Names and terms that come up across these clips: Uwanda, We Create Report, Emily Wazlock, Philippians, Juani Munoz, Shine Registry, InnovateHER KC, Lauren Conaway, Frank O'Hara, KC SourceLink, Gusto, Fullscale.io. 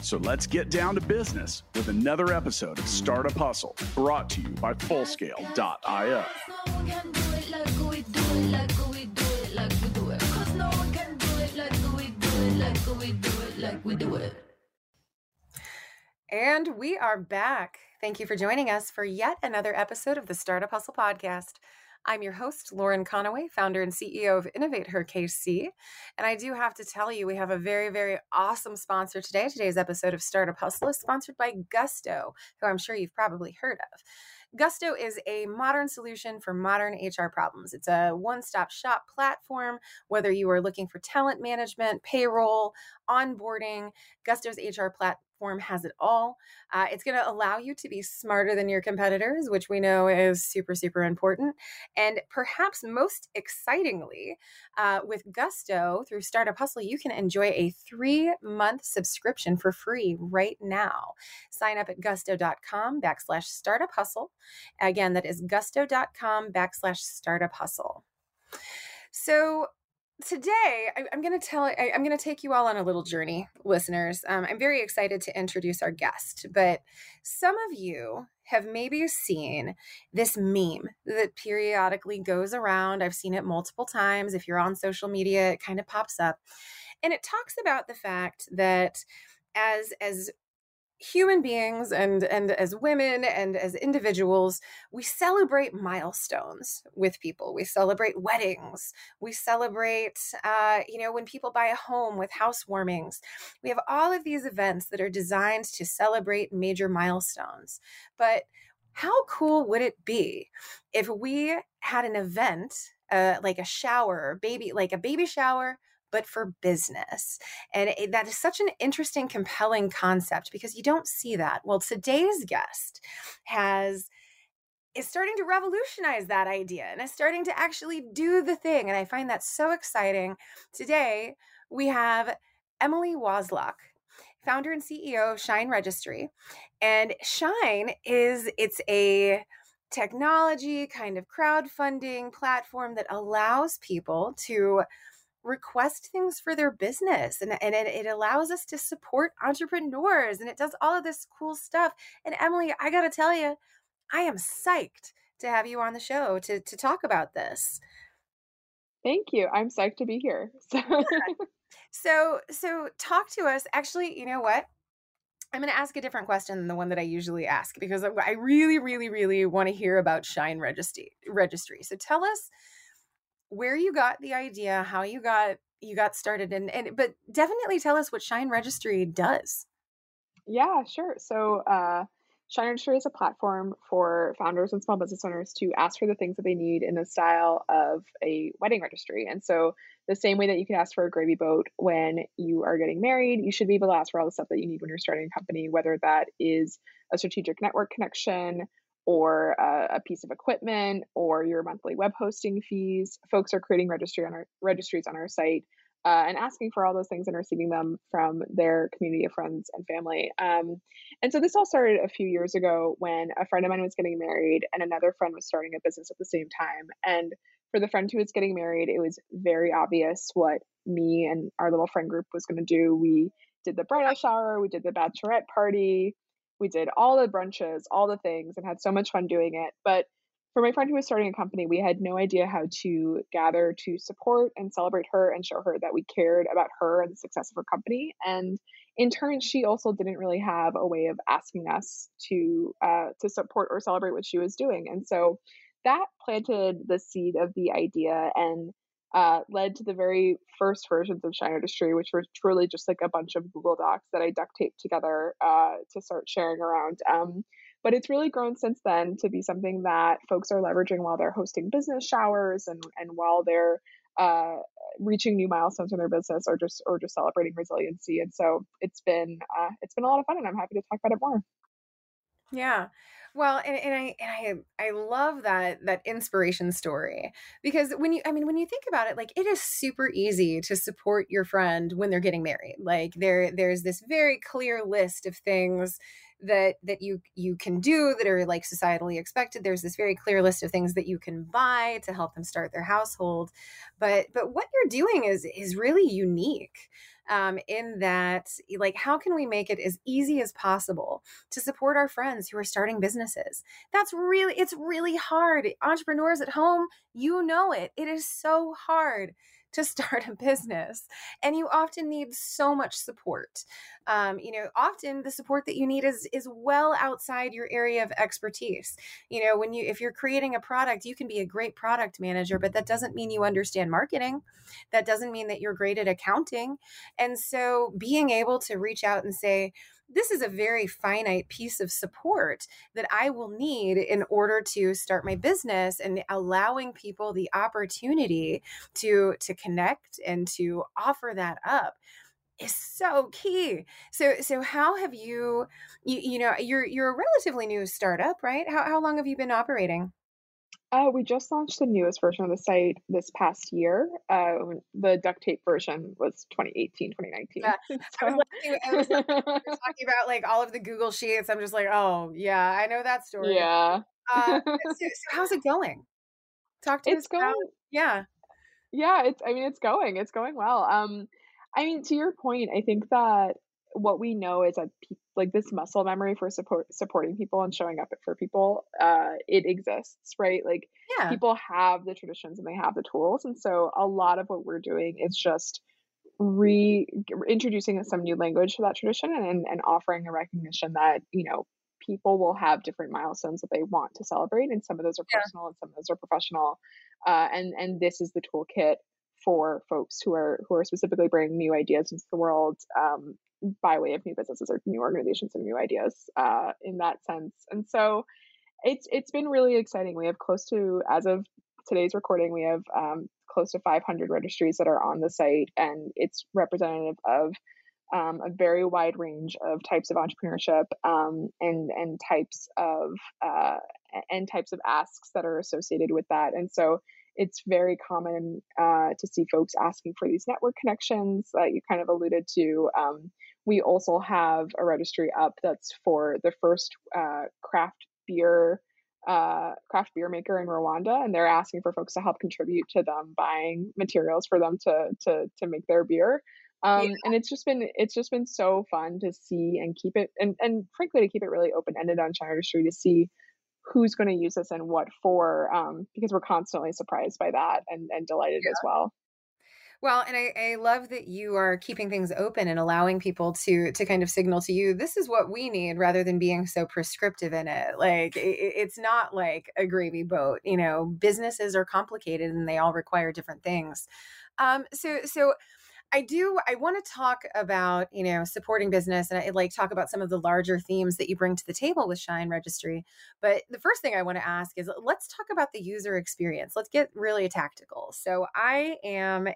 So let's get down to business with another episode of Startup Hustle, brought to you by Fullscale.io. And we are back. Thank you for joining us for yet another episode of the Startup Hustle podcast. I'm your host, Lauren Conaway, founder and CEO of InnovateHER KC. And I do have to tell you, we have a very, very awesome sponsor today. Today's episode of Startup Hustle is sponsored by Gusto, who I'm sure you've probably heard of. Gusto is a modern solution for modern HR problems. It's a one-stop shop platform, whether you are looking for talent management, payroll, onboarding. Gusto's HR platform has it all. It's going to allow you to be smarter than your competitors, which we know is super, super important. And perhaps most excitingly, with Gusto, through Startup Hustle, you can enjoy a 3-month subscription for free right now. Sign up at gusto.com/startup hustle. Again, that is gusto.com/startup hustle. So today, I'm going to take you all on a little journey, listeners. I'm very excited to introduce our guest, but some of you have maybe seen this meme that periodically goes around. I've seen it multiple times. If you're on social media, it kind of pops up, and it talks about the fact that as human beings and as women and as individuals, we celebrate milestones with people. We celebrate weddings. We celebrate, when people buy a home with housewarmings. We have all of these events that are designed to celebrate major milestones. But how cool would it be if we had an event like a shower, like a baby shower, but for business? And that is such an interesting, compelling concept because you don't see that. Well, today's guest is starting to revolutionize that idea and is starting to actually do the thing. And I find that so exciting. Today, we have Emily Wazlock, founder and CEO of Shine Registry. And Shine it's a technology kind of crowdfunding platform that allows people to request things for their business. And it allows us to support entrepreneurs, and it does all of this cool stuff. And Emily, I got to tell you, I am psyched to have you on the show to talk about this. Thank you. I'm psyched to be here. So talk to us. Actually, you know what? I'm going to ask a different question than the one that I usually ask, because I really, really, really want to hear about Shine Registry. So tell us where you got the idea, how you got started, and but definitely tell us what Shine Registry does. Yeah, sure. So Shine Registry is a platform for founders and small business owners to ask for the things that they need in the style of a wedding registry. And so the same way that you could ask for a gravy boat when you are getting married, you should be able to ask for all the stuff that you need when you're starting a company, whether that is a strategic network connection, or a piece of equipment, or your monthly web hosting fees. Folks are creating registries on our site and asking for all those things and receiving them from their community of friends and family. And so this all started a few years ago when a friend of mine was getting married and another friend was starting a business at the same time. And for the friend who was getting married, it was very obvious what me and our little friend group was going to do. We did the bridal shower, we did the bachelorette party, we did all the brunches, all the things, and had so much fun doing it. But for my friend who was starting a company, we had no idea how to gather to support and celebrate her and show her that we cared about her and the success of her company. And in turn, she also didn't really have a way of asking us to support or celebrate what she was doing. And so that planted the seed of the idea and led to the very first versions of Shine Registry, which were truly just like a bunch of Google Docs that I duct taped together to start sharing around. But it's really grown since then to be something that folks are leveraging while they're hosting business showers and while they're reaching new milestones in their business or just celebrating resiliency. And so it's been a lot of fun, and I'm happy to talk about it more. Yeah. Well, and I love that inspiration story, because when you think about it, like, it is super easy to support your friend when they're getting married. Like, there's this very clear list of things that you can do that are like societally expected. There's this very clear list of things that you can buy to help them start their household. But what you're doing is really unique, in that, like, how can we make it as easy as possible to support our friends who are starting businesses? It's really hard. Entrepreneurs at home, you know it. It is so hard to start a business, and you often need so much support. Often the support that you need is well outside your area of expertise. You know, if you're creating a product, you can be a great product manager, but that doesn't mean you understand marketing. That doesn't mean that you're great at accounting. And so being able to reach out and say, this is a very finite piece of support that I will need in order to start my business, and allowing people the opportunity to connect and to offer that up is so key. So how have you you're a relatively new startup, right? How long have you been operating? We just launched the newest version of the site this past year. The duct tape version was 2018, 2019. Yeah. So. I was like, you're talking about like all of the Google Sheets. I'm just like, oh yeah, I know that story. Yeah. So how's it going? Talk to us about it. Yeah. Yeah. It's going well. To your point, I think that what we know is that like this muscle memory for supporting people and showing up for people, it exists, right? Like yeah. People have the traditions and they have the tools. And so a lot of what we're doing is just introducing some new language to that tradition and offering a recognition that, you know, people will have different milestones that they want to celebrate. And some of those are personal and some of those are professional. And this is the toolkit for folks who are specifically bringing new ideas into the world, by way of new businesses or new organizations and new ideas, in that sense. And so it's been really exciting. We have close to, as of today's recording, we have close to 500 registries that are on the site, and it's representative of a very wide range of types of entrepreneurship, and types of asks that are associated with that. And so it's very common to see folks asking for these network connections that you kind of alluded to. We also have a registry up that's for the first craft beer maker in Rwanda, and they're asking for folks to help contribute to them buying materials for them to make their beer. And it's just been so fun to see and keep it and frankly to keep it really open ended on Shine Registry to see who's going to use this and what for, because we're constantly surprised by that and delighted as well. Well, and I love that you are keeping things open and allowing people to kind of signal to you, this is what we need, rather than being so prescriptive in it. Like, it's not like a gravy boat, you know, businesses are complicated and they all require different things. I want to talk about, you know, supporting business, and I like talk about some of the larger themes that you bring to the table with Shine Registry. But the first thing I want to ask is, let's talk about the user experience. Let's get really tactical. So I am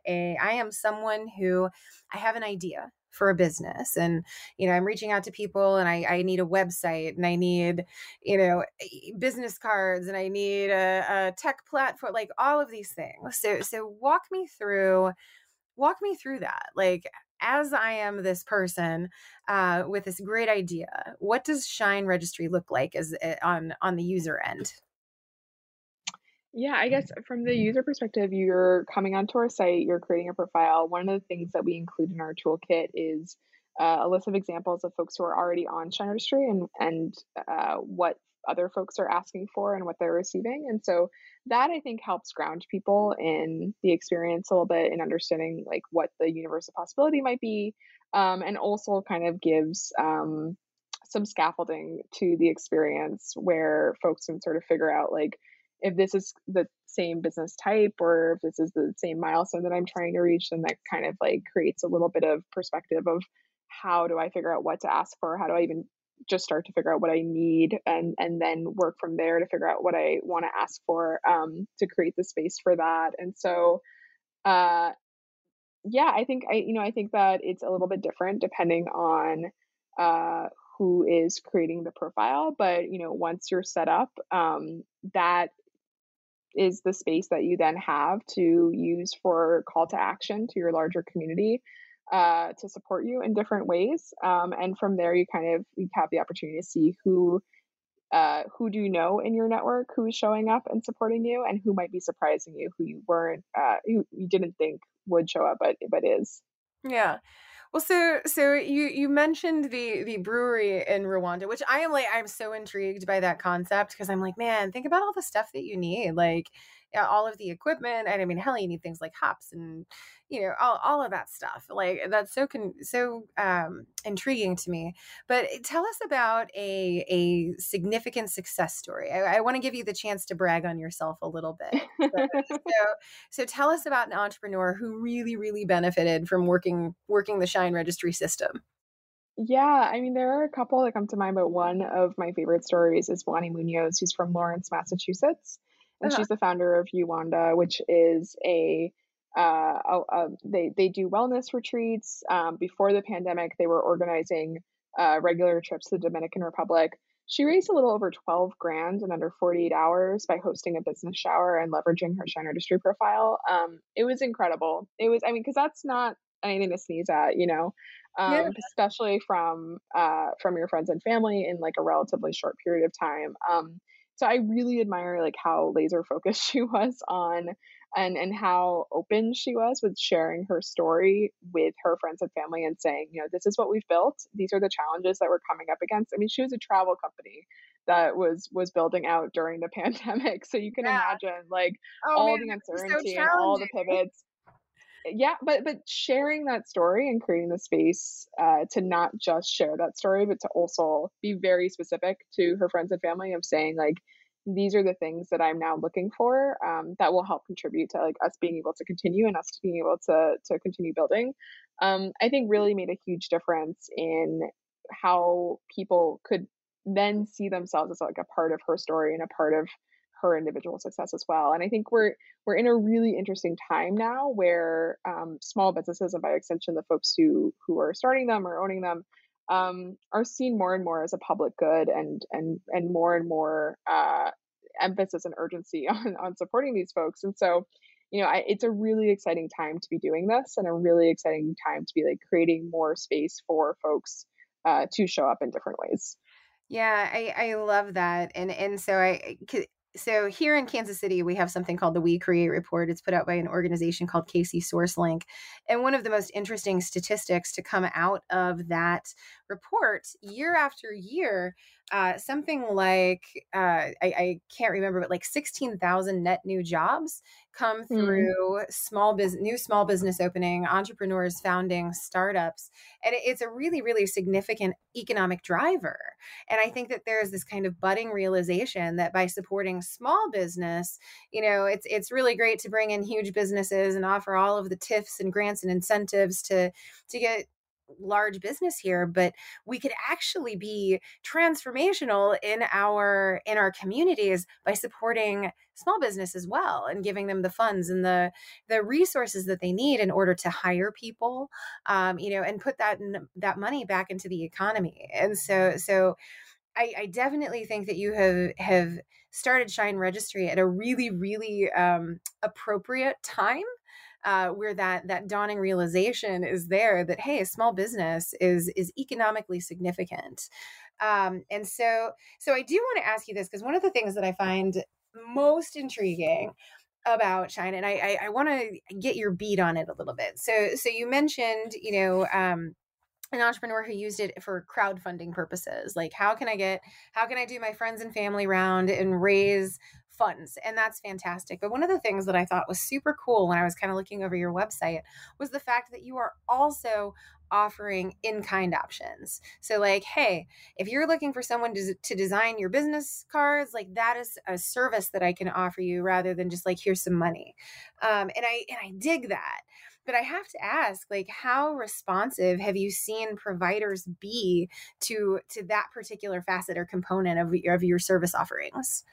someone who, I have an idea for a business, and, you know, I'm reaching out to people, and I need a website, and I need, you know, business cards, and I need a tech platform, like all of these things. So walk me through that. Like, as I am this person with this great idea, what does Shine Registry look like as on the user end? Yeah, I guess from the user perspective, you're coming onto our site, you're creating a profile. One of the things that we include in our toolkit is a list of examples of folks who are already on Shine Registry and what other folks are asking for and what they're receiving. And so that, I think, helps ground people in the experience a little bit, in understanding like what the universe of possibility might be, and also kind of gives some scaffolding to the experience where folks can sort of figure out like, if this is the same business type, or if this is the same milestone that I'm trying to reach, then that kind of like creates a little bit of perspective of, how do I figure out what to ask for? How do I even just start to figure out what I need, and then work from there to figure out what I want to ask for, to create the space for that. And so, I think that it's a little bit different depending on, who is creating the profile. But, you know, once you're set up, that is the space that you then have to use for call to action to your larger community to support you in different ways. And from there, you kind of you have the opportunity to see who do you know in your network who's showing up and supporting you, and who might be surprising you, who you weren't, who you didn't think would show up, but is. Yeah. Well, so you mentioned the brewery in Rwanda, which I'm so intrigued by that concept, because I'm like, man, think about all the stuff that you need, like all of the equipment. And I mean, hell, you need things like hops and, you know, all of that stuff. Like that's so intriguing to me. But tell us about a significant success story. I want to give you the chance to brag on yourself a little bit. So tell us about an entrepreneur who really, really benefited from working the Shine Registry system. Yeah, I mean, there are a couple that come to mind, but one of my favorite stories is Juani Munoz, who's from Lawrence, Massachusetts. And she's the founder of Uwanda, which is they do wellness retreats. Before the pandemic, they were organizing regular trips to the Dominican Republic. She raised a little over $12,000 in under 48 hours by hosting a business shower and leveraging her Shine Registry profile. It was incredible. It was, because that's not anything to sneeze at, you know, especially from your friends and family in like a relatively short period of time. So I really admire like how laser focused she was on and how open she was with sharing her story with her friends and family and saying, you know, this is what we've built. These are the challenges that we're coming up against. I mean, she was a travel company that was building out during the pandemic. So you can imagine like the uncertainty and all the pivots. Yeah, but sharing that story and creating the space to not just share that story, but to also be very specific to her friends and family of saying like, these are the things that I'm now looking for that will help contribute to like us being able to continue and us being able to continue building. I think really made a huge difference in how people could then see themselves as like a part of her story and a part of her individual success as well. And I think we're in a really interesting time now where small businesses and by extension, the folks who are starting them or owning them are seen more and more as a public good and more emphasis and urgency on supporting these folks. And so, you know, it's a really exciting time to be doing this and a really exciting time to be like creating more space for folks to show up in different ways. Yeah, I love that. And so So here in Kansas City, we have something called the We Create Report. It's put out by an organization called KC SourceLink. And one of the most interesting statistics to come out of that report year after year, something like, I can't remember, but like 16,000 net new jobs come through small business opening, entrepreneurs founding startups. And it's a really, really significant economic driver. And I think that there's this kind of budding realization that by supporting small business, you know, it's really great to bring in huge businesses and offer all of the TIFs and grants and incentives to get large business here, but we could actually be transformational in our communities by supporting small business as well and giving them the funds and the resources that they need in order to hire people, you know, and put that money back into the economy. And so I definitely think that you have started Shine Registry at a really, really appropriate time. Where that dawning realization is there that, hey, a small business is economically significant. And so I do want to ask you this, because one of the things that I find most intriguing about Shine, and I want to get your beat on it a little bit. So you mentioned, you know, an entrepreneur who used it for crowdfunding purposes, like how can I do my friends and family round and raise funds? And that's fantastic. But one of the things that I thought was super cool when I was kind of looking over your website was the fact that you are also offering in-kind options. So like, hey, if you're looking for someone to design your business cards, like that is a service that I can offer you rather than just like, here's some money. And I dig that. But I have to ask, like, how responsive have you seen providers be to that particular facet or component of your service offerings?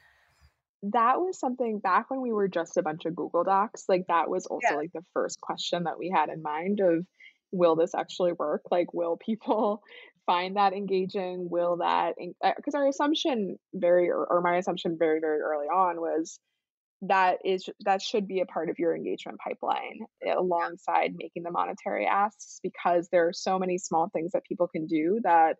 That was something back when we were just a bunch of Google Docs, like that was also like the first question that we had in mind of, will this actually work? Like, will people find that engaging? Will that, because our assumption my assumption very early on was that should be a part of your engagement pipeline alongside making the monetary asks, because there are so many small things that people can do that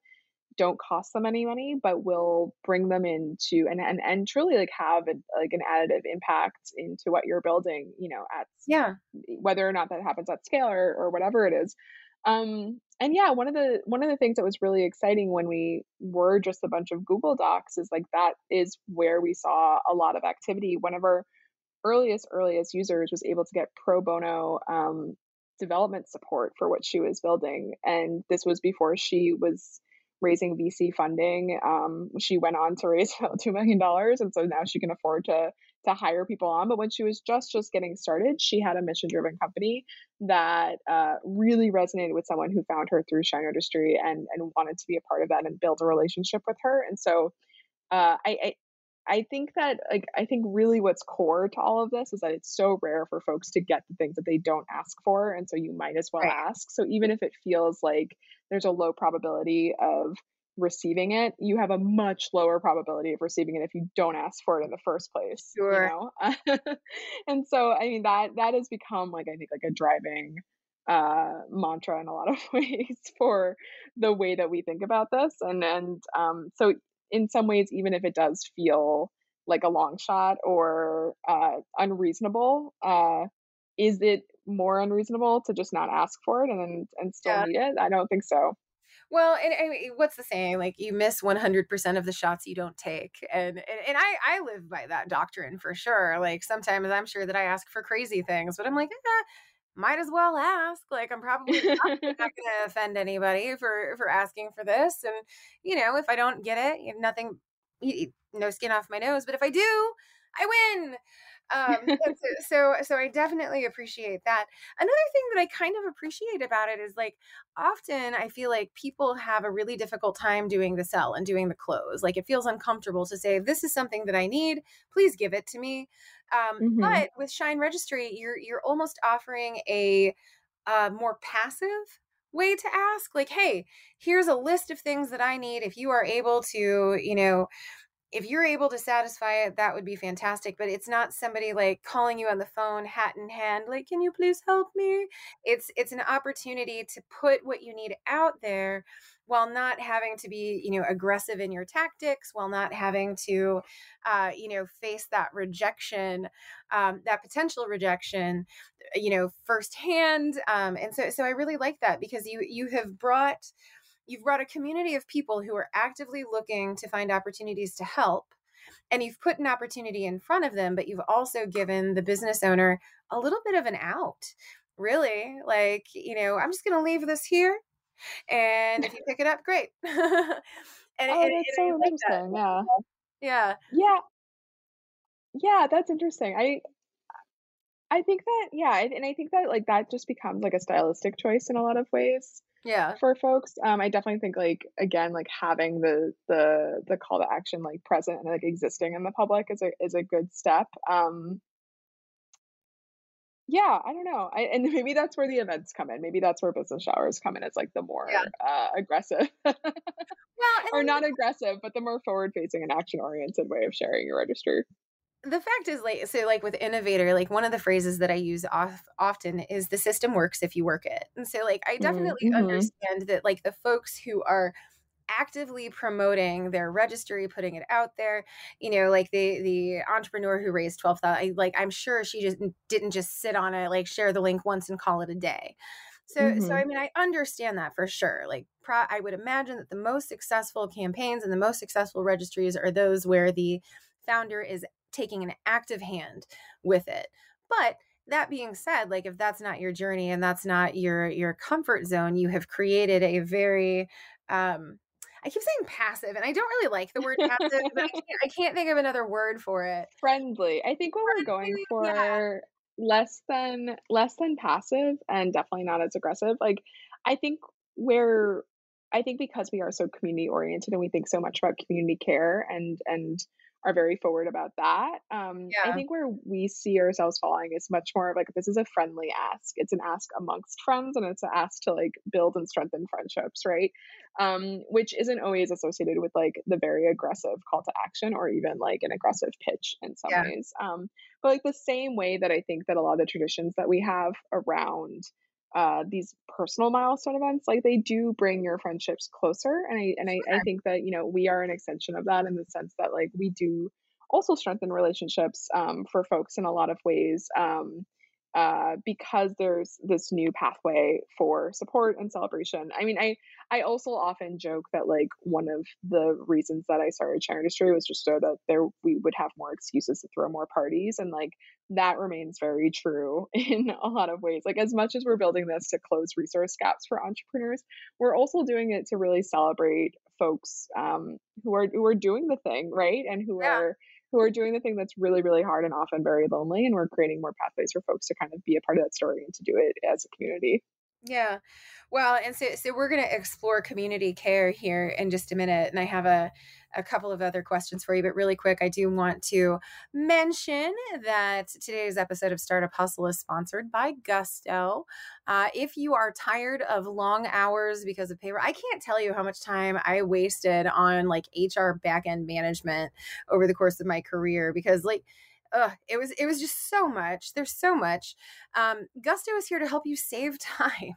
don't cost them any money, but will bring them into and truly have an additive impact into what you're building, whether or not that happens at scale or whatever it is. One of the things that was really exciting when we were just a bunch of Google Docs is like, that is where we saw a lot of activity. One of our earliest users was able to get pro bono development support for what she was building. And this was before she was raising VC funding. She went on to raise about $2 million. And so now she can afford to hire people on. But when she was just getting started, she had a mission-driven company that really resonated with someone who found her through Shine Registry and wanted to be a part of that and build a relationship with her. And so I think that, really what's core to all of this is that it's so rare for folks to get the things that they don't ask for. And so you might as well ask. So even if it feels like there's a low probability of receiving it, you have a much lower probability of receiving it if you don't ask for it in the first place. Sure. You know? And so, that has become a driving mantra in a lot of ways for the way that we think about this. So in some ways, even if it does feel like a long shot or unreasonable, is it more unreasonable to just not ask for it and still need it? I don't think so. Well, and I mean, what's the saying? Like, you miss 100% of the shots you don't take. And I live by that doctrine for sure. Like, sometimes I'm sure that I ask for crazy things, but I'm like, might as well ask. Like, I'm probably not going to offend anybody for asking for this. And, if I don't get it, no skin off my nose. But if I do, I win. So I definitely appreciate that. Another thing that I kind of appreciate about it is, like, often I feel like people have a really difficult time doing the sell and doing the close. Like, it feels uncomfortable to say, this is something that I need, please give it to me. Mm-hmm. But with Shine Registry, you're almost offering a more passive way to ask. Like, hey, here's a list of things that I need. If you are able to, if you're able to satisfy it, that would be fantastic. But it's not somebody like calling you on the phone, hat in hand, like, can you please help me? It's an opportunity to put what you need out there while not having to be, aggressive in your tactics, while not having to, face that rejection, that potential rejection, firsthand. And so I really like that, because you've brought a community of people who are actively looking to find opportunities to help, and you've put an opportunity in front of them, but you've also given the business owner a little bit of an out, really. Like, I'm just going to leave this here, and if you pick it up, great. That's so interesting. Like that. Yeah. That's interesting. I think that, and I think that, like, that just becomes like a stylistic choice in a lot of ways. Yeah, for folks, I definitely think, like, again, like, having the call to action, like, present and, like, existing in the public is a good step. I don't know, and maybe that's where the events come in. Maybe that's where business hours come in. It's like the more aggressive, or not aggressive, but the more forward facing and action oriented way of sharing your registry. The fact is, like, so, like, with Innovator, like, one of the phrases that I use often is, the system works if you work it. And so, like, I definitely understand that, like, the folks who are actively promoting their registry, putting it out there, like the entrepreneur who raised $12,000, like, I'm sure she just didn't just sit on it, like, share the link once and call it a day. So I mean, I understand that for sure. Like, I would imagine that the most successful campaigns and the most successful registries are those where the founder is taking an active hand with it. But that being said, like, if that's not your journey and that's not your comfort zone, you have created a very, I keep saying passive, and I don't really like the word passive, but I can't think of another word for it. Friendly. I think what we're going for, less than passive and definitely not as aggressive. Like, I think because we are so community oriented and we think so much about community care and are very forward about that. I think where we see ourselves falling is much more of like, this is a friendly ask. It's an ask amongst friends, and it's an ask to like build and strengthen friendships, right? Which isn't always associated with like the very aggressive call to action or even like an aggressive pitch in some ways. But like the same way that I think that a lot of the traditions that we have around these personal milestone events, like they do bring your friendships closer. And I think that, you know, we are an extension of that in the sense that like we do also strengthen relationships for folks in a lot of ways because there's this new pathway for support and celebration. I mean, I also often joke that like one of the reasons that I started Shine Registry was just so that we would have more excuses to throw more parties, and like that remains very true in a lot of ways. Like as much as we're building this to close resource gaps for entrepreneurs, we're also doing it to really celebrate folks who are doing the thing, right? And who are doing the thing that's really, really hard and often very lonely. And we're creating more pathways for folks to kind of be a part of that story and to do it as a community. Yeah. Well, and so we're going to explore community care here in just a minute. And I have a couple of other questions for you, but really quick, I do want to mention that today's episode of Startup Hustle is sponsored by Gusto. If you are tired of long hours because of payroll, I can't tell you how much time I wasted on like HR backend management over the course of my career because like, it was just so much. There's so much. Gusto is here to help you save time.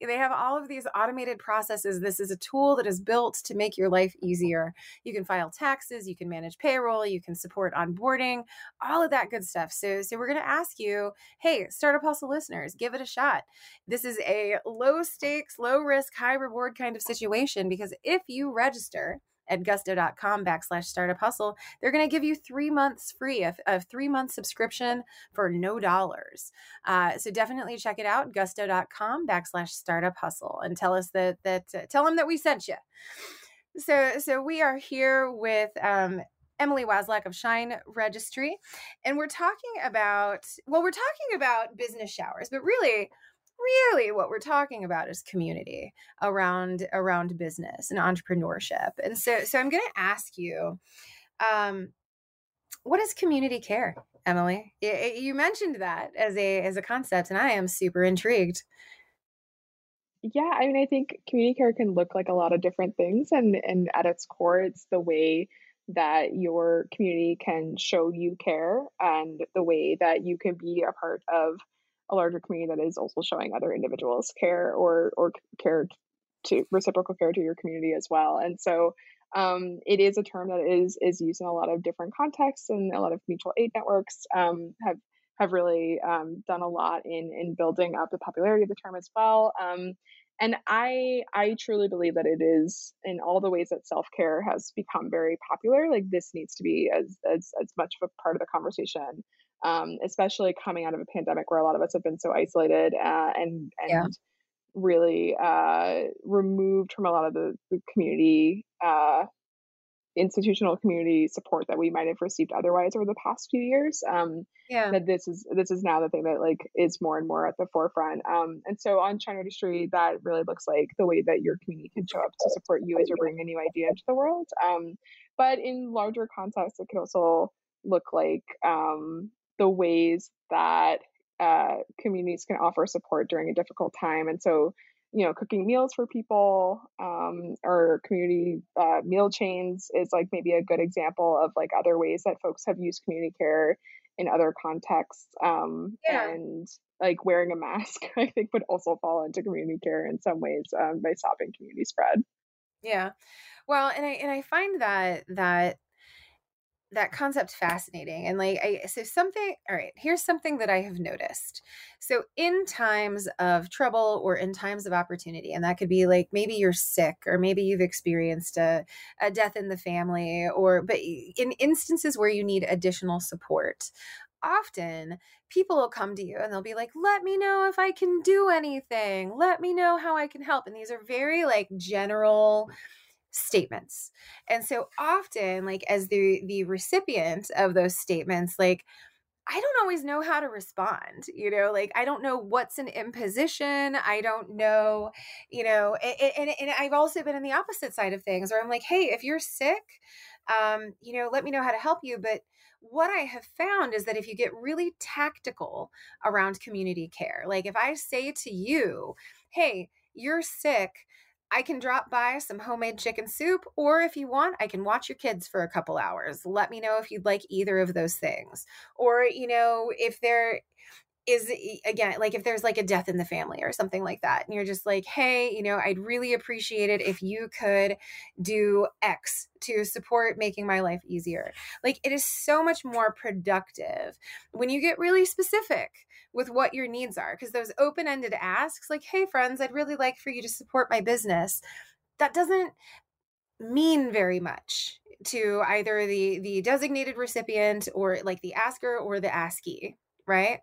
They have all of these automated processes. This is a tool that is built to make your life easier. You can file taxes, you can manage payroll, you can support onboarding, all of that good stuff. So we're going to ask you, hey, Startup Hustle listeners, give it a shot. This is a low stakes, low risk, high reward kind of situation, because if you register at gusto.com/startup hustle, they're going to give you 3 months free, a 3-month subscription for $0. So definitely check it out, gusto.com/startup hustle, and tell us tell them that we sent you. So we are here with Emily Wazlock of Shine Registry, and we're talking about business showers, but really what we're talking about is community around business and entrepreneurship. And so I'm going to ask you, what is community care, Emily? You mentioned that as a concept, and I am super intrigued. Yeah. I mean, I think community care can look like a lot of different things. And at its core, it's the way that your community can show you care and the way that you can be a part of a larger community that is also showing other individuals care or care to reciprocal care to your community as well. And so it is a term that is used in a lot of different contexts, and a lot of mutual aid networks have really done a lot in building up the popularity of the term as well. And I truly believe that it is, in all the ways that self-care has become very popular, like this needs to be as much of a part of the conversation, especially coming out of a pandemic where a lot of us have been so isolated and really removed from a lot of the community, institutional community support that we might have received otherwise over the past few years. That this is now the thing that like is more and more at the forefront. And so on Shine Registry, that really looks like the way that your community can show up to support you as you're bringing a new idea into the world. But in larger contexts, it could also look like the ways that communities can offer support during a difficult time. And so, you know, cooking meals for people or community meal chains is like maybe a good example of like other ways that folks have used community care in other contexts. And like wearing a mask, I think, would also fall into community care in some ways by stopping community spread. Yeah. Well, and I find that concept fascinating. And like, here's something that I have noticed. So in times of trouble or in times of opportunity, and that could be like, maybe you're sick, or maybe you've experienced a death in the family, but in instances where you need additional support, often people will come to you and they'll be like, let me know if I can do anything. Let me know how I can help. And these are very like general statements. And so often, like as the recipient of those statements, like I don't always know how to respond, you know, like I don't know what's an imposition. I don't know, you know, and I've also been on the opposite side of things where I'm like, hey, if you're sick, let me know how to help you. But what I have found is that if you get really tactical around community care, like if I say to you, hey, you're sick, I can drop by some homemade chicken soup, or if you want, I can watch your kids for a couple hours. Let me know if you'd like either of those things. Or, if there is, again, like if there's like a death in the family or something like that, and you're just like, hey, I'd really appreciate it if you could do X to support making my life easier. Like, it is so much more productive when you get really specific with what your needs are, because those open-ended asks like, hey friends, I'd really like for you to support my business, that doesn't mean very much to either the designated recipient or like the asker or the askee, right?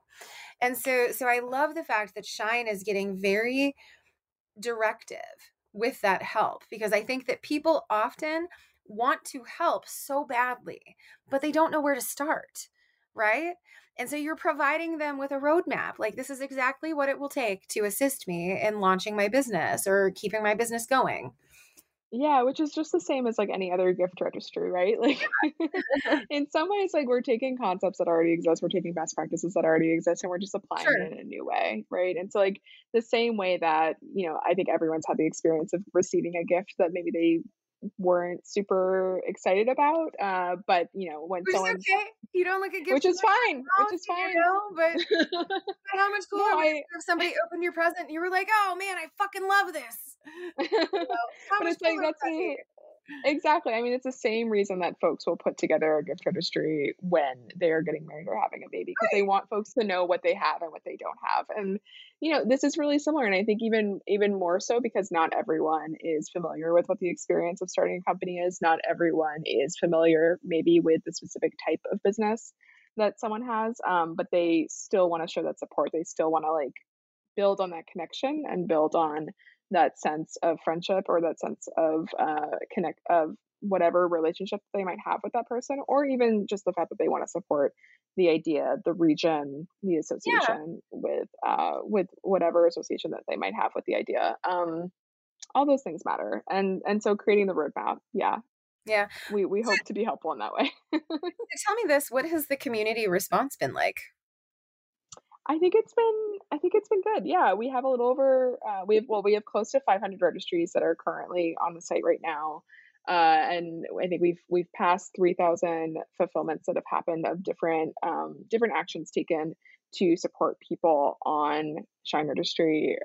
And so I love the fact that Shine is getting very directive with that help, because I think that people often want to help so badly, but they don't know where to start, right? And so you're providing them with a roadmap. Like, this is exactly what it will take to assist me in launching my business or keeping my business going. Yeah, which is just the same as like any other gift registry, right? Like in some ways, like we're taking concepts that already exist, we're taking best practices that already exist, and we're just applying it in a new way, right? And so like the same way that, I think everyone's had the experience of receiving a gift that maybe they weren't super excited about, but when someone, okay, you don't look at gifts, which is fine, but how much cooler if somebody opened your present and you were like, oh man, I fucking love this. But it's like exactly. I mean, it's the same reason that folks will put together a gift registry when they are getting married or having a baby, because they want folks to know what they have and what they don't have. And, this is really similar. And I think even more so, because not everyone is familiar with what the experience of starting a company is. Not everyone is familiar maybe with the specific type of business that someone has, but they still want to show that support. They still want to like build on that connection and build on that sense of friendship or that sense of whatever relationship they might have with that person, or even just the fact that they want to support the idea, the region, the association with whatever association that they might have with the idea. All those things matter. And so creating the roadmap. Yeah. Yeah. We hope to be helpful in that way. Tell me this, what has the community response been like? I think it's been good. Yeah, we have a little over. We have close to 500 registries that are currently on the site right now, and I think we've passed 3,000 fulfillments that have happened of different actions taken to support people on Shine Registry.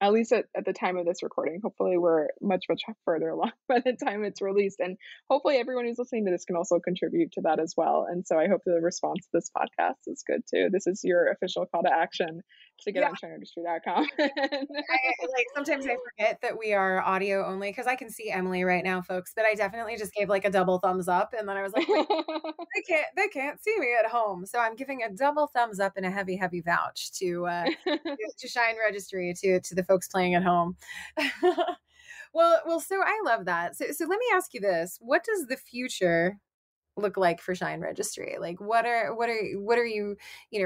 At least at the time of this recording, hopefully we're much further along by the time it's released, and hopefully everyone who's listening to this can also contribute to that as well. And so I hope the response to this podcast is good too. This is your official call to action to get on ShineRegistry.com. Sometimes I forget that we are audio only, because I can see Emily right now, folks, but I definitely just gave like a double thumbs up, and then I was like, they can't see me at home, so I'm giving a double thumbs up and a heavy vouch to Shine Registry to the folks playing at home. Well, so I love that. So let me ask you this: what does the future look like for Shine Registry? Like, what are you,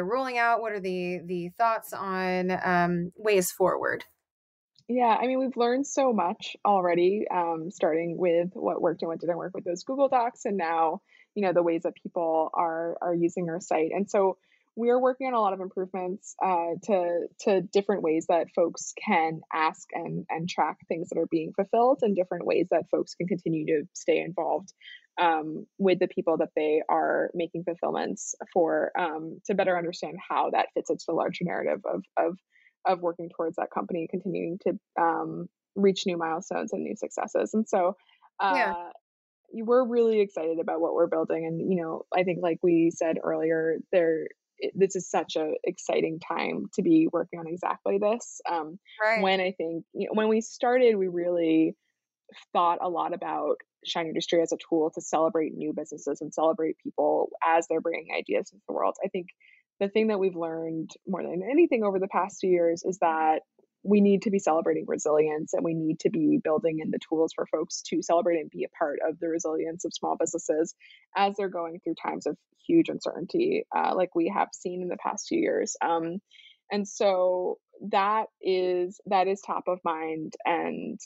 rolling out? What are the thoughts on ways forward? Yeah, I mean, we've learned so much already, starting with what worked and what didn't work with those Google Docs, and now the ways that people are using our site, and so. We are working on a lot of improvements to different ways that folks can ask and track things that are being fulfilled, and different ways that folks can continue to stay involved with the people that they are making fulfillments for, to better understand how that fits into the larger narrative of working towards that company, continuing to reach new milestones and new successes. And so we're really excited about what we're building. And, I think like we said earlier, this is such an exciting time to be working on exactly this. When we started, we really thought a lot about Shine Registry as a tool to celebrate new businesses and celebrate people as they're bringing ideas into the world. I think the thing that we've learned more than anything over the past few years is that we need to be celebrating resilience, and we need to be building in the tools for folks to celebrate and be a part of the resilience of small businesses as they're going through times of huge uncertainty, like we have seen in the past few years. And so that is top of mind, and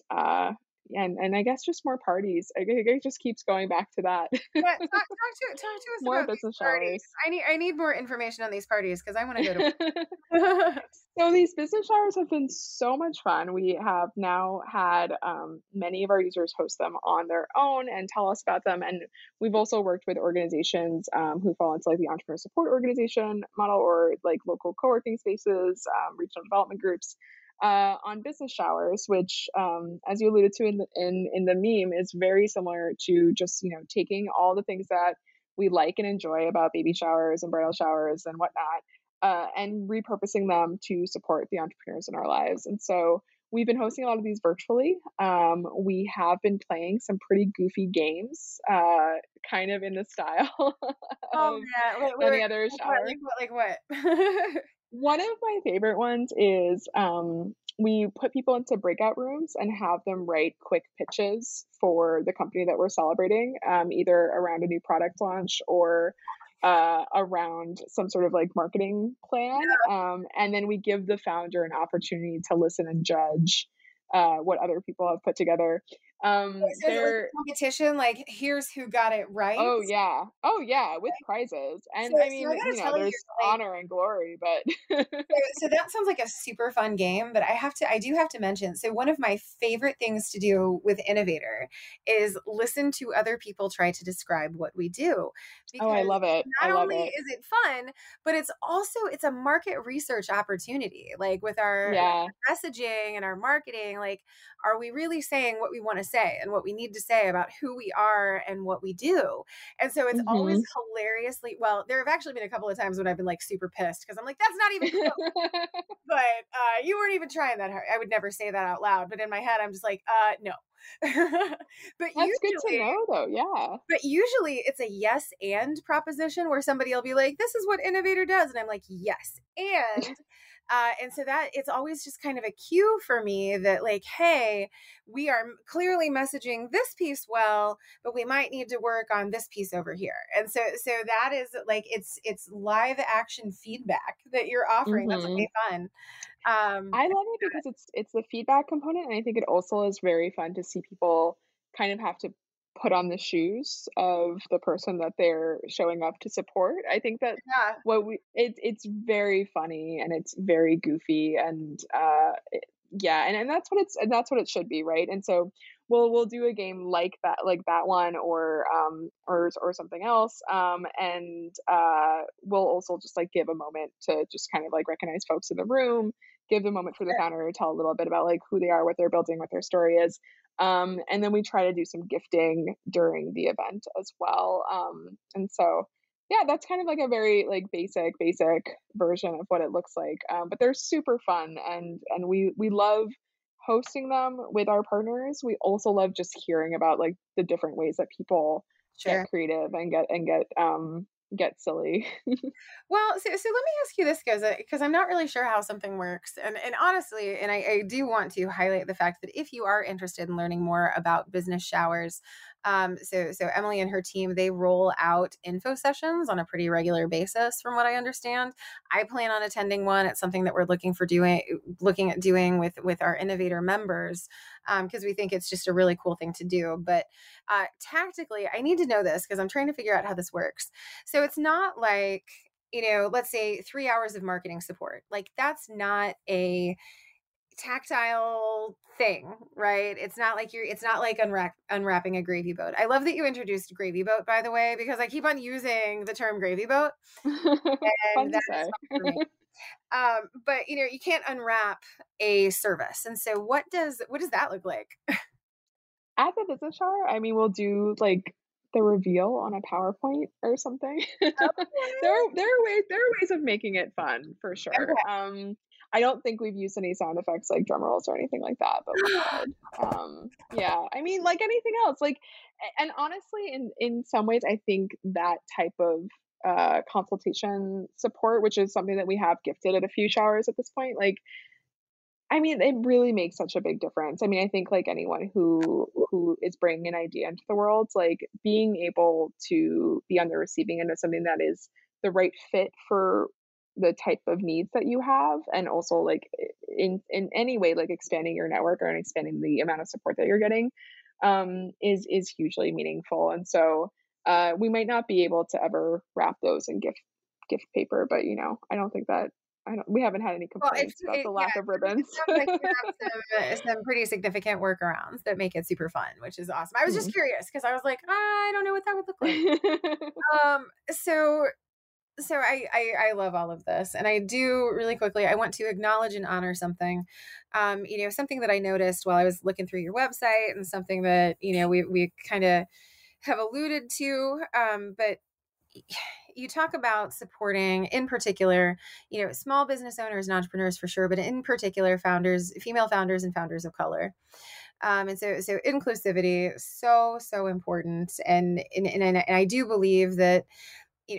And I guess just more parties. I just keeps going back to that. But talk to us more about business showers. I need more information on these parties because I want to go to. So these business showers have been so much fun. We have now had many of our users host them on their own and tell us about them. And we've also worked with organizations who fall into like the entrepreneur support organization model or like local co-working spaces, regional development groups. On business showers, which, as you alluded to in the meme, is very similar to just, you know, taking all the things that we like and enjoy about baby showers and bridal showers and whatnot, and repurposing them to support the entrepreneurs in our lives. And so we've been hosting a lot of these virtually. We have been playing some pretty goofy games, kind of in the style of any other shower. Like what? One of my favorite ones is we put people into breakout rooms and have them write quick pitches for the company that we're celebrating, either around a new product launch or around some sort of like marketing plan. And then we give the founder an opportunity to listen and judge what other people have put together. So like competition, like here's who got it right. Oh yeah, with prizes, and so, I mean, there's honor and glory, but so that sounds like a super fun game. But I do have to mention. So one of my favorite things to do with Innovator is listen to other people try to describe what we do. Because I love it. Not only is it fun, but it's also a market research opportunity. Like with our messaging and our marketing, like are we really saying what we want to say and what we need to say about who we are and what we do? And so it's always hilariously, well, there have actually been a couple of times when I've been like super pissed because I'm like, that's not even cool. But you weren't even trying that hard. I would never say that out loud, but in my head I'm just like, no. But that's good to know though. Yeah. But usually it's a yes and proposition where somebody will be like, this is what Innovator does. And I'm like, yes. And so that it's always just kind of a cue for me that like, hey, we are clearly messaging this piece well, but we might need to work on this piece over here. And so that is like, it's live action feedback that you're offering. That's really fun. I love it because it's the feedback component. And I think it also is very fun to see people kind of have to put on the shoes of the person that they're showing up to support. I think that it's very funny and it's very goofy and and that's what it should be, right? And so we'll do a game like that one or something else, and we'll also just like give a moment to just kind of like recognize folks in the room, give the moment for the founder to tell a little bit about like who they are, what they're building, what their story is. And then we try to do some gifting during the event as well. And so, yeah, that's kind of like a very like basic version of what it looks like. But they're super fun, and we love hosting them with our partners. We also love just hearing about like the different ways that people get creative and get silly. Well, so let me ask you this, because I'm not really sure how something works. And honestly, and I do want to highlight the fact that if you are interested in learning more about business showers, so Emily and her team, they roll out info sessions on a pretty regular basis, from what I understand. I plan on attending one. It's something that we're looking at doing with our Innovator members, because we think it's just a really cool thing to do. But tactically, I need to know this because I'm trying to figure out how this works. So it's not like, you know, let's say 3 hours of marketing support. Like that's not a tactile thing, right? It's not like unwrapping a gravy boat. I love that you introduced gravy boat, by the way, because I keep on using the term gravy boat. And that's fun for me. But you know, you can't unwrap a service. And so what does that look like? At the business shower, I mean, we'll do like the reveal on a PowerPoint or something. Okay. there are ways of making it fun for sure. Okay. I don't think we've used any sound effects like drum rolls or anything like that, but we could. I mean, like anything else, like, and honestly, in some ways, I think that type of consultation support, which is something that we have gifted at a few showers at this point, like, I mean, it really makes such a big difference. I mean, I think like anyone who is bringing an idea into the world, like being able to be on the receiving end of something that is the right fit for the type of needs that you have, and also like in any way, like expanding your network or expanding the amount of support that you're getting is hugely meaningful. And so we might not be able to ever wrap those in gift paper, but you know, I don't think that we haven't had any complaints about the lack of ribbons. It sounds like we have some pretty significant workarounds that make it super fun, which is awesome. I was just curious because I was like, I don't know what that would look like. So I love all of this. And I do really quickly, I want to acknowledge and honor something, something that I noticed while I was looking through your website, and something that, we kind of have alluded to, but you talk about supporting, in particular, small business owners and entrepreneurs for sure, but in particular founders, female founders and founders of color. And so inclusivity is so important. And I do believe that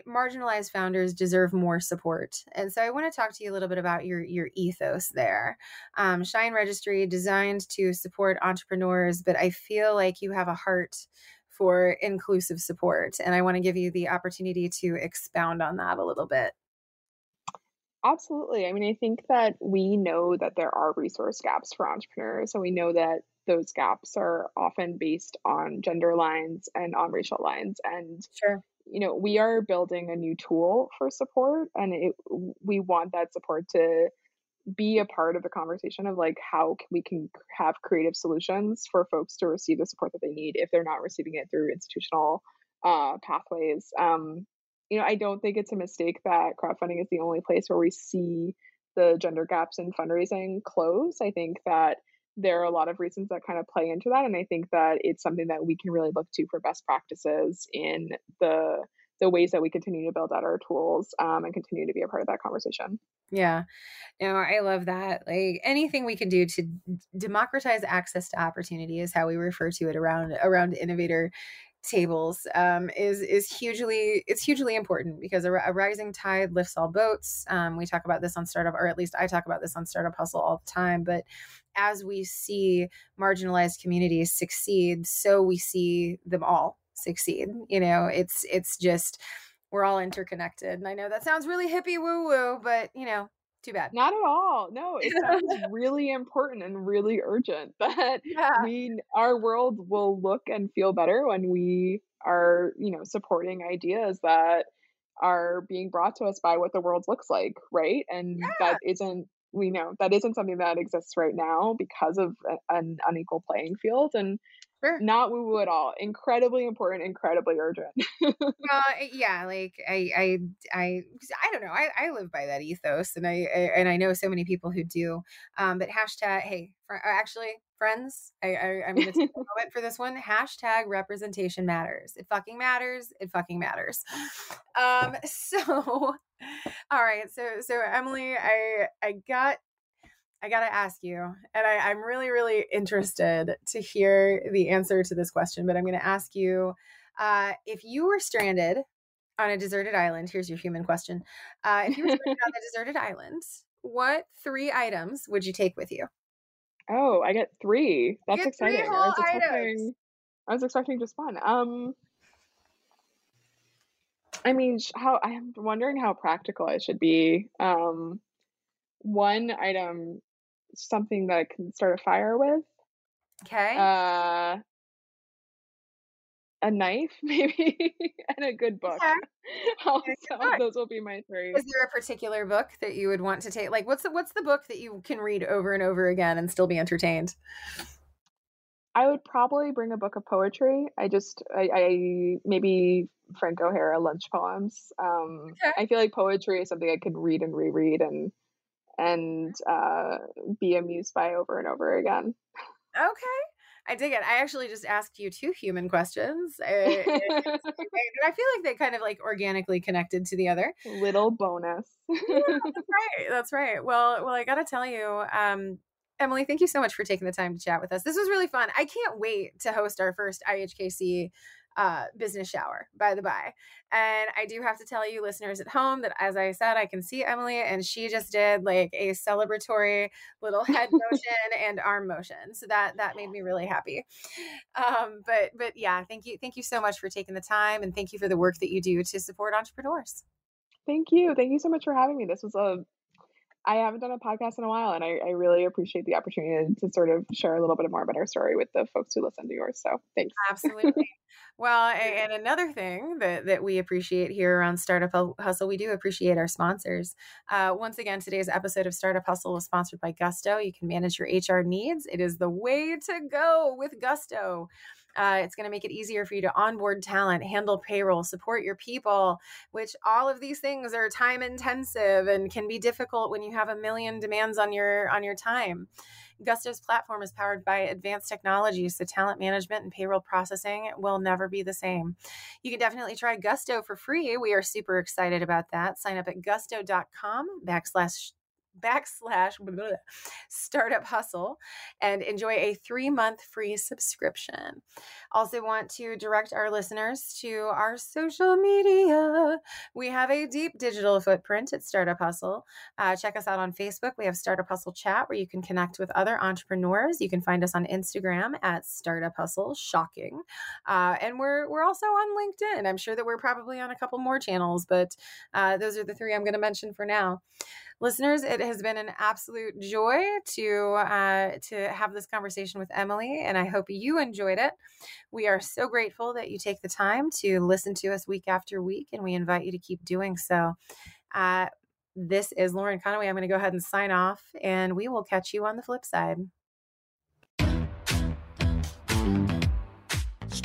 marginalized founders deserve more support. And so I want to talk to you a little bit about your ethos there. Shine Registry, designed to support entrepreneurs, but I feel like you have a heart for inclusive support. And I want to give you the opportunity to expound on that a little bit. Absolutely. I mean, I think that we know that there are resource gaps for entrepreneurs, and we know that those gaps are often based on gender lines and on racial lines. And sure, we are building a new tool for support, and we want that support to be a part of the conversation of like how we can have creative solutions for folks to receive the support that they need if they're not receiving it through institutional pathways. I don't think it's a mistake that crowdfunding is the only place where we see the gender gaps in fundraising close. I think that there are a lot of reasons that kind of play into that, and I think that it's something that we can really look to for best practices in the ways that we continue to build out our tools and continue to be a part of that conversation. Yeah, no, I love that. Like anything we can do to democratize access to opportunity is how we refer to it around Innovator tables is hugely important, because a rising tide lifts all boats. We talk about this on Startup, or at least I talk about this on Startup Hustle all the time, but as we see marginalized communities succeed, so we see them all succeed. It's just, we're all interconnected. And I know that sounds really hippie woo woo, but too bad. Not at all. No, it sounds really important and really urgent that our world will look and feel better when we are, supporting ideas that are being brought to us by what the world looks like, right? And that isn't something that exists right now because of an unequal playing field. And sure, not woo-woo at all. Incredibly important, incredibly urgent. I don't know. I live by that ethos, and I know so many people who do. But hashtag, hey, actually, friends, I'm going to take a moment for this one. Hashtag representation matters. It fucking matters. It fucking matters. All right. So Emily, I got to ask you, and I'm really, really interested to hear the answer to this question, but I'm going to ask you, if you were stranded on a deserted island, here's your human question. If you were stranded on a deserted island, what 3 items would you take with you? Oh, I get 3. That's exciting. 3 whole items. I was expecting just one. I'm wondering how practical I should be. One item, something that I can start a fire with. Okay. A knife, maybe, and a good book. Okay. Those will be my 3. Is there a particular book that you would want to take? Like, what's the book that you can read over and over again and still be entertained? I would probably bring a book of poetry. I maybe Frank O'Hara lunch poems. I feel like poetry is something I could read and reread and be amused by over and over again. Okay. I dig it. I actually just asked you 2 human questions. I feel like they kind of like organically connected to the other. Little bonus. Yeah, that's right. Well, I got to tell you, Emily, thank you so much for taking the time to chat with us. This was really fun. I can't wait to host our first IHKC business shower, by the by. And I do have to tell you listeners at home that, as I said, I can see Emily, and she just did like a celebratory little head motion and arm motion. So that made me really happy. But yeah, thank you so much for taking the time, and thank you for the work that you do to support entrepreneurs. Thank you. Thank you so much for having me. This was I haven't done a podcast in a while, and I really appreciate the opportunity to sort of share a little bit more about our story with the folks who listen to yours. So thanks. Absolutely. Well, and another thing that we appreciate here around Startup Hustle, we do appreciate our sponsors. Once again, today's episode of Startup Hustle was sponsored by Gusto. You can manage your HR needs. It is the way to go with Gusto. It's going to make it easier for you to onboard talent, handle payroll, support your people, which all of these things are time intensive and can be difficult when you have a million demands on your time. Gusto's platform is powered by advanced technologies, so talent management and payroll processing will never be the same. You can definitely try Gusto for free. We are super excited about that. Sign up at gusto.com/backslash Startup Hustle and enjoy a 3-month free subscription. Also want to direct our listeners to our social media. We have a deep digital footprint at Startup Hustle. Check us out on Facebook. We have Startup Hustle Chat where you can connect with other entrepreneurs. You can find us on Instagram at Startup Hustle. Shocking. And we're also on LinkedIn. I'm sure that we're probably on a couple more channels, but those are the three I'm going to mention for now. Listeners, it has been an absolute joy to have this conversation with Emily, and I hope you enjoyed it. We are so grateful that you take the time to listen to us week after week, and we invite you to keep doing so. This is Lauren Conaway. I'm going to go ahead and sign off, and we will catch you on the flip side.